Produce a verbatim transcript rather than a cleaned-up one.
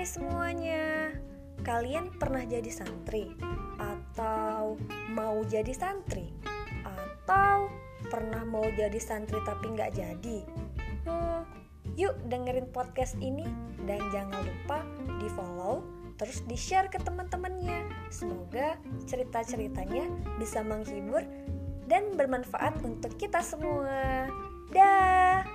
Hai semuanya, kalian pernah jadi santri? Atau mau jadi santri? Atau pernah mau jadi santri tapi gak jadi? Hmm, yuk dengerin podcast ini dan jangan lupa di follow, terus di share ke teman-temannya. Semoga cerita-ceritanya bisa menghibur dan bermanfaat untuk kita semua. Dah.